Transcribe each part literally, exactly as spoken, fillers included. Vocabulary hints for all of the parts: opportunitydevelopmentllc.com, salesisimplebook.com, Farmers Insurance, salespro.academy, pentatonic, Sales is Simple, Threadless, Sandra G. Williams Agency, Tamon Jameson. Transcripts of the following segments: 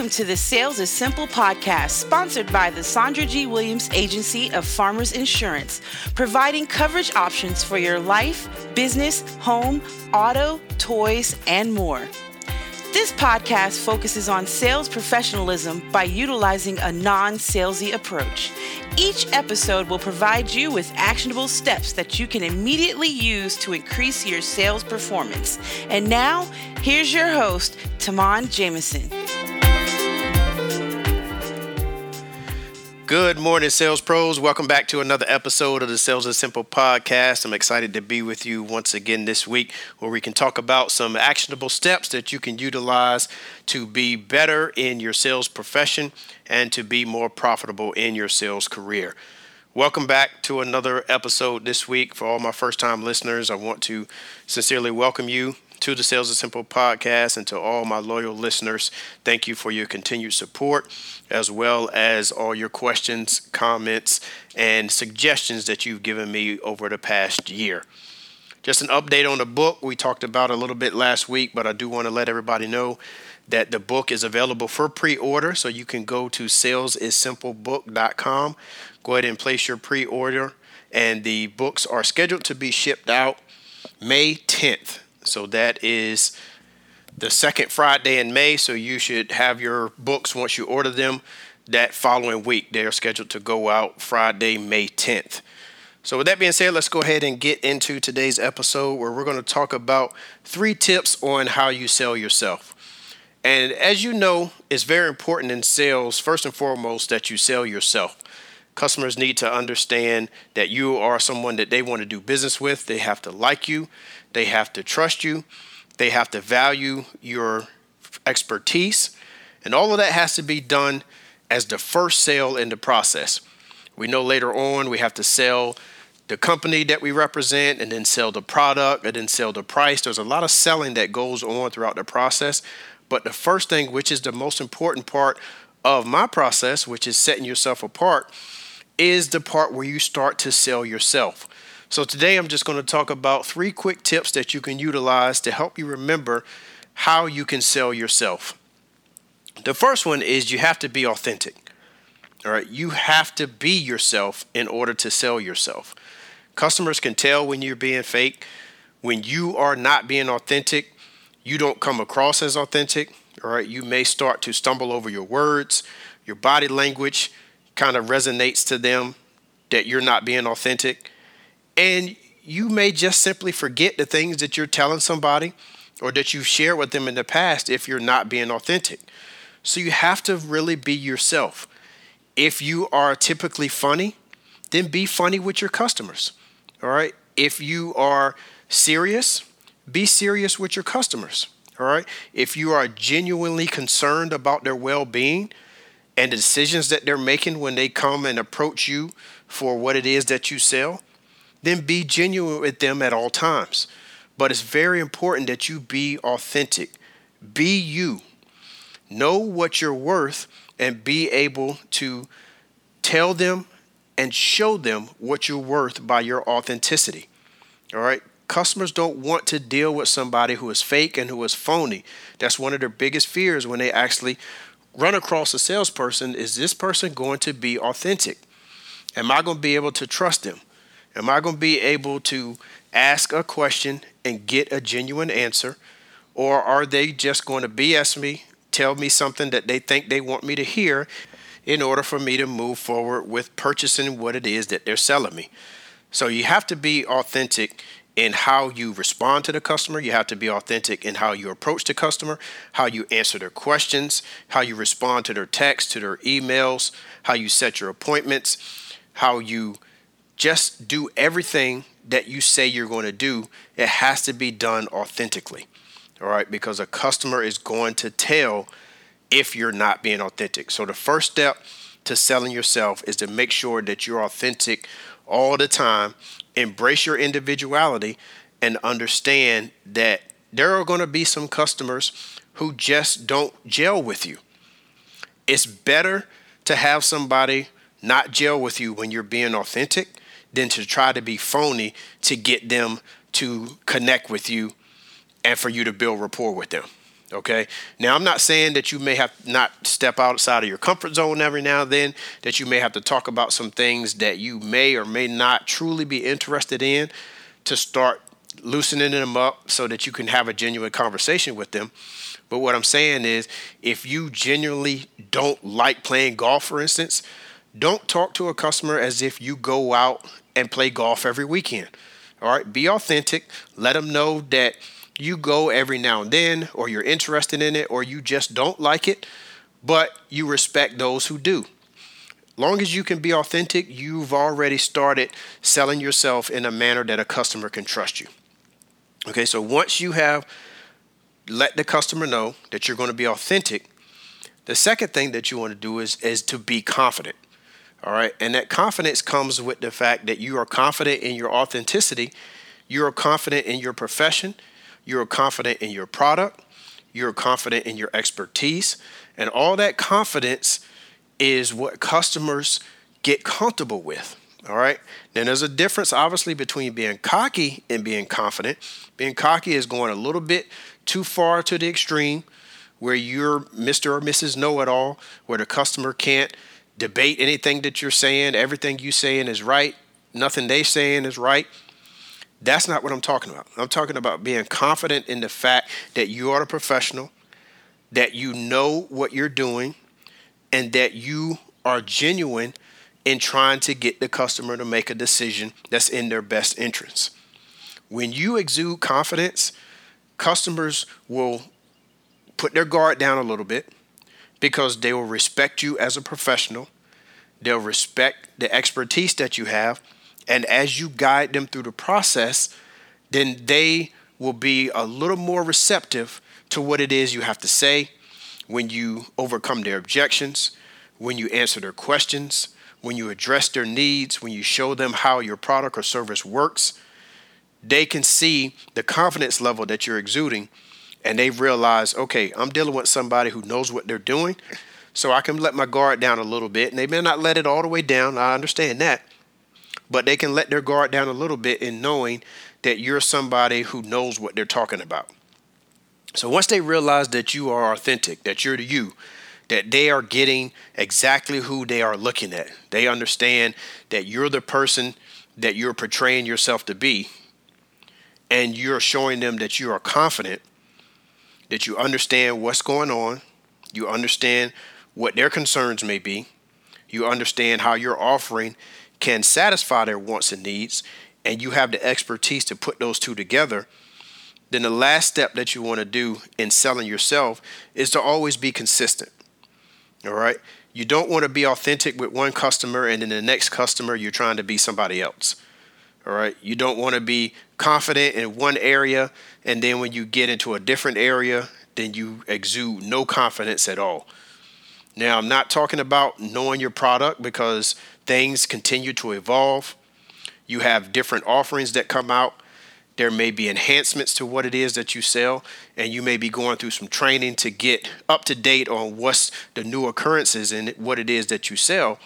welcome to the Sales is Simple podcast, sponsored by the Sandra G. Williams Agency of Farmers Insurance, providing coverage options for your life, business, home, auto, toys, and more. This podcast focuses on sales professionalism by utilizing a non-salesy approach. Each episode will provide you with actionable steps that you can immediately use to increase your sales performance. And now, here's your host, Tamon Jameson. Good morning, sales pros. Welcome back to another episode of the Sales is Simple podcast. I'm excited to be with you once again this week, where we can talk about some actionable steps that you can utilize to be better in your sales profession and to be more profitable in your sales career. Welcome back to another episode this week. For all my first-time listeners, I want to sincerely welcome you to the Sales is Simple podcast, and to all my loyal listeners, thank you for your continued support, as well as all your questions, comments, and suggestions that you've given me over the past year. Just an update on the book. We talked about a little bit last week, but I do want to let everybody know that the book is available for pre-order, so you can go to sales is simple book dot com, go ahead and place your pre-order, and the books are scheduled to be shipped out May tenth. So that is the second Friday in May, so you should have your books once you order them that following week. They are scheduled to go out Friday, May tenth. So with that being said, let's go ahead and get into today's episode, where we're going to talk about three tips on how you sell yourself. And as you know, it's very important in sales, first and foremost, that you sell yourself. Customers need to understand that you are someone that they want to do business with. They have to like you. They have to trust you. They have to value your expertise. And all of that has to be done as the first sale in the process. We know later on we have to sell the company that we represent, and then sell the product, and then sell the price. There's a lot of selling that goes on throughout the process. But the first thing, which is the most important part of my process, which is setting yourself apart, is the part where you start to sell yourself. So today I'm just going to talk about three quick tips that you can utilize to help you remember how you can sell yourself. The first one is you have to be authentic. All right, you have to be yourself in order to sell yourself. Customers can tell when you're being fake. When you are not being authentic, you don't come across as authentic. All right, you may start to stumble over your words. Your body language kind of resonates to them that you're not being authentic. And you may just simply forget the things that you're telling somebody or that you've shared with them in the past if you're not being authentic. So you have to really be yourself. If you are typically funny, then be funny with your customers. All right. If you are serious, be serious with your customers. All right. If you are genuinely concerned about their well-being and the decisions that they're making when they come and approach you for what it is that you sell, then be genuine with them at all times. But it's very important that you be authentic. Be you. Know what you're worth and be able to tell them and show them what you're worth by your authenticity. All right. Customers don't want to deal with somebody who is fake and who is phony. That's one of their biggest fears when they actually run across a salesperson. Is this person going to be authentic? Am I going to be able to trust them? Am I going to be able to ask a question and get a genuine answer? Or are they just going to B S me, tell me something that they think they want me to hear in order for me to move forward with purchasing what it is that they're selling me? So you have to be authentic in how you respond to the customer. You have to be authentic in how you approach the customer, how you answer their questions, how you respond to their texts, to their emails, how you set your appointments, how you just do everything that you say you're going to do. It has to be done authentically, all right, because a customer is going to tell if you're not being authentic. So the first step to selling yourself is to make sure that you're authentic all the time. Embrace your individuality and understand that there are going to be some customers who just don't gel with you. It's better to have somebody not gel with you when you're being authentic than to try to be phony to get them to connect with you and for you to build rapport with them. Okay. Now, I'm not saying that you may have not step outside of your comfort zone every now and then, that you may have to talk about some things that you may or may not truly be interested in to start loosening them up so that you can have a genuine conversation with them. But what I'm saying is, if you genuinely don't like playing golf, for instance, don't talk to a customer as if you go out and play golf every weekend. All right. Be authentic. Let them know that you go every now and then, or you're interested in it, or you just don't like it, but you respect those who do. Long as you can be authentic, you've already started selling yourself in a manner that a customer can trust you. Okay, so once you have let the customer know that you're going to be authentic, the second thing that you want to do is, is to be confident. All right, and that confidence comes with the fact that you are confident in your authenticity, you are confident in your profession, you're confident in your product, you're confident in your expertise, and all that confidence is what customers get comfortable with, all right? Now, there's a difference, obviously, between being cocky and being confident. Being cocky is going a little bit too far to the extreme, where you're Mister or Missus Know-It-All, where the customer can't debate anything that you're saying, everything you're saying is right, nothing they're saying is right. That's not what I'm talking about. I'm talking about being confident in the fact that you are a professional, that you know what you're doing, and that you are genuine in trying to get the customer to make a decision that's in their best interest. When you exude confidence, customers will put their guard down a little bit because they will respect you as a professional. They'll respect the expertise that you have. And as you guide them through the process, then they will be a little more receptive to what it is you have to say when you overcome their objections, when you answer their questions, when you address their needs, when you show them how your product or service works. They can see the confidence level that you're exuding, and they realize, okay, I'm dealing with somebody who knows what they're doing, so I can let my guard down a little bit. And they may not let it all the way down. I understand that. But they can let their guard down a little bit in knowing that you're somebody who knows what they're talking about. So once they realize that you are authentic, that you're you, that they are getting exactly who they are looking at, they understand that you're the person that you're portraying yourself to be, and you're showing them that you are confident, that you understand what's going on, you understand what their concerns may be, you understand how your offering can satisfy their wants and needs, and you have the expertise to put those two together, then the last step that you want to do in selling yourself is to always be consistent. All right. You don't want to be authentic with one customer and then the next customer you're trying to be somebody else. All right. You don't want to be confident in one area, and then when you get into a different area, then you exude no confidence at all. Now, I'm not talking about knowing your product, because things continue to evolve. You have different offerings that come out. There may be enhancements to what it is that you sell, and you may be going through some training to get up to date on what's the new occurrences and what it is that you sell.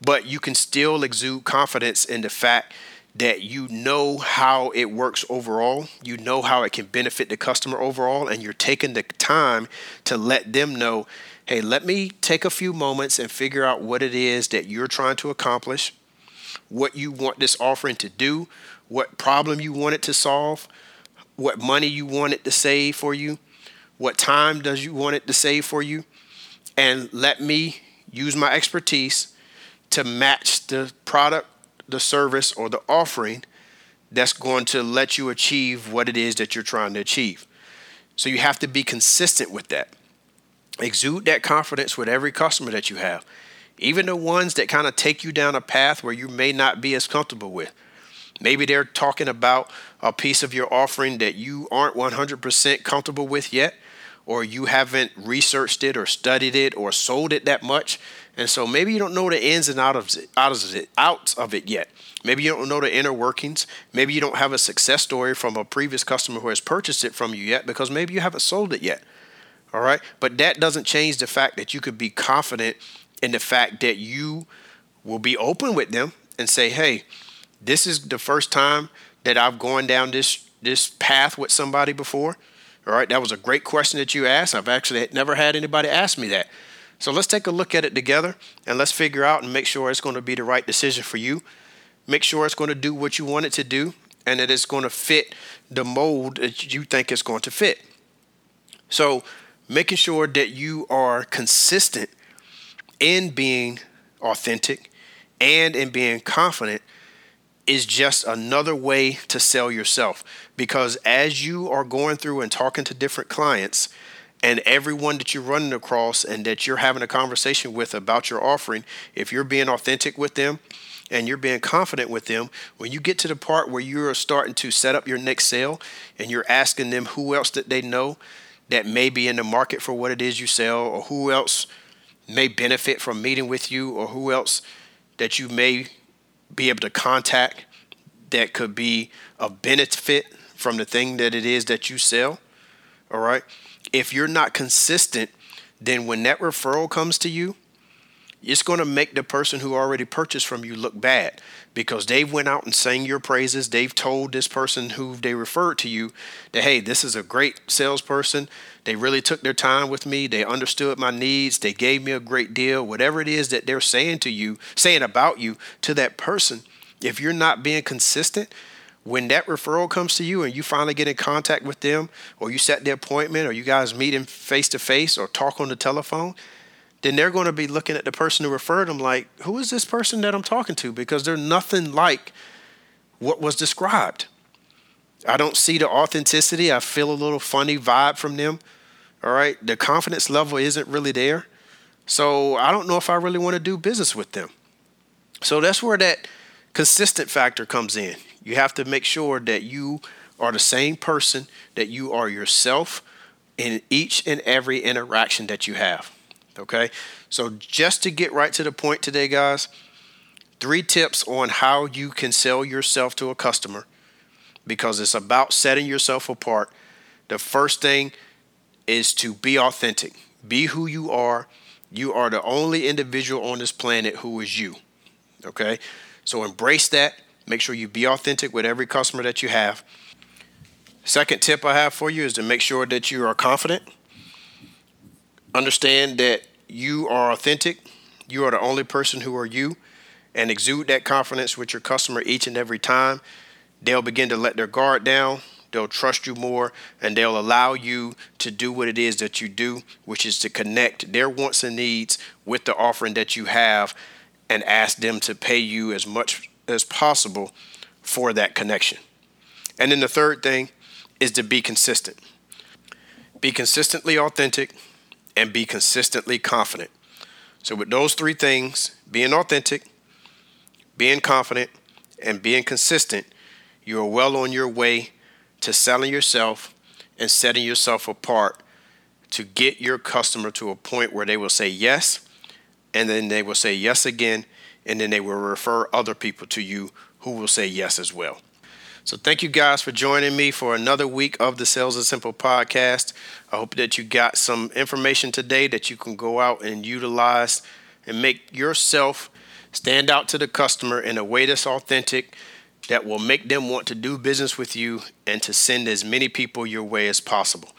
But you can still exude confidence in the fact that you know how it works overall, you know how it can benefit the customer overall, and you're taking the time to let them know, hey, let me take a few moments and figure out what it is that you're trying to accomplish, what you want this offering to do, what problem you want it to solve, what money you want it to save for you, what time does you want it to save for you, and let me use my expertise to match the product, the service, or the offering that's going to let you achieve what it is that you're trying to achieve. So you have to be consistent with that. Exude that confidence with every customer that you have, even the ones that kind of take you down a path where you may not be as comfortable with. Maybe they're talking about a piece of your offering that you aren't one hundred percent comfortable with yet, or you haven't researched it or studied it or sold it that much. And so maybe you don't know the ins and outs of it, out of it, out of it yet. Maybe you don't know the inner workings. Maybe you don't have a success story from a previous customer who has purchased it from you yet, because maybe you haven't sold it yet. All right. But that doesn't change the fact that you could be confident in the fact that you will be open with them and say, hey, this is the first time that I've gone down this this path with somebody before. All right, that was a great question that you asked. I've actually never had anybody ask me that. So let's take a look at it together and let's figure out and make sure it's going to be the right decision for you. Make sure it's going to do what you want it to do and that it's going to fit the mold that you think it's going to fit. So making sure that you are consistent in being authentic and in being confident is just another way to sell yourself, because as you are going through and talking to different clients and everyone that you're running across and that you're having a conversation with about your offering, if you're being authentic with them and you're being confident with them, when you get to the part where you're starting to set up your next sale and you're asking them who else that they know that may be in the market for what it is you sell, or who else may benefit from meeting with you, or who else that you may be able to contact that could be a benefit from the thing that it is that you sell. All right. If you're not consistent, then when that referral comes to you, it's going to make the person who already purchased from you look bad, because they've went out and sang your praises. They've told this person who they referred to you that, hey, this is a great salesperson. They really took their time with me. They understood my needs. They gave me a great deal. Whatever it is that they're saying to you, saying about you to that person, if you're not being consistent, when that referral comes to you and you finally get in contact with them, or you set the appointment, or you guys meet in face to face or talk on the telephone, then they're going to be looking at the person who referred them like, who is this person that I'm talking to? Because they're nothing like what was described. I don't see the authenticity. I feel a little funny vibe from them. All right. The confidence level isn't really there. So I don't know if I really want to do business with them. So that's where that consistent factor comes in. You have to make sure that you are the same person, that you are yourself in each and every interaction that you have. Okay, so just to get right to the point today, guys, three tips on how you can sell yourself to a customer, because it's about setting yourself apart. The first thing is to be authentic. Be who you are. You are the only individual on this planet who is you. Okay, so embrace that. Make sure you be authentic with every customer that you have. Second tip I have for you is to make sure that you are confident. Understand that you are authentic. You are the only person who are you, and exude that confidence with your customer each and every time. They'll begin to let their guard down. They'll trust you more, and they'll allow you to do what it is that you do, which is to connect their wants and needs with the offering that you have and ask them to pay you as much as possible for that connection. And then the third thing is to be consistent. Be consistently authentic and be consistently confident. So with those three things, being authentic, being confident, and being consistent, you are well on your way to selling yourself and setting yourself apart to get your customer to a point where they will say yes, and then they will say yes again, and then they will refer other people to you who will say yes as well. So thank you guys for joining me for another week of the Sales is Simple podcast. I hope that you got some information today that you can go out and utilize and make yourself stand out to the customer in a way that's authentic, that will make them want to do business with you and to send as many people your way as possible.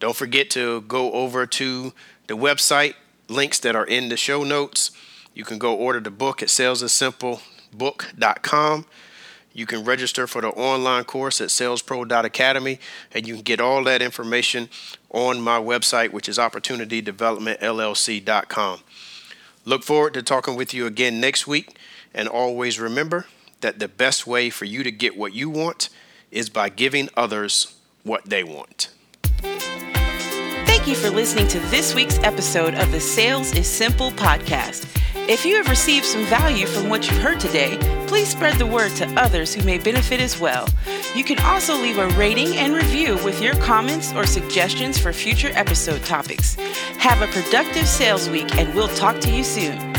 Don't forget to go over to the website, links that are in the show notes. You can go order the book at sales is simple book dot com. You can register for the online course at sales pro dot academy, and you can get all that information on my website, which is opportunity development l l c dot com. Look forward to talking with you again next week. And always remember that the best way for you to get what you want is by giving others what they want. Thank you for listening to this week's episode of the Sales is Simple podcast. If you have received some value from what you've heard today, please spread the word to others who may benefit as well. You can also leave a rating and review with your comments or suggestions for future episode topics. Have a productive sales week, and we'll talk to you soon.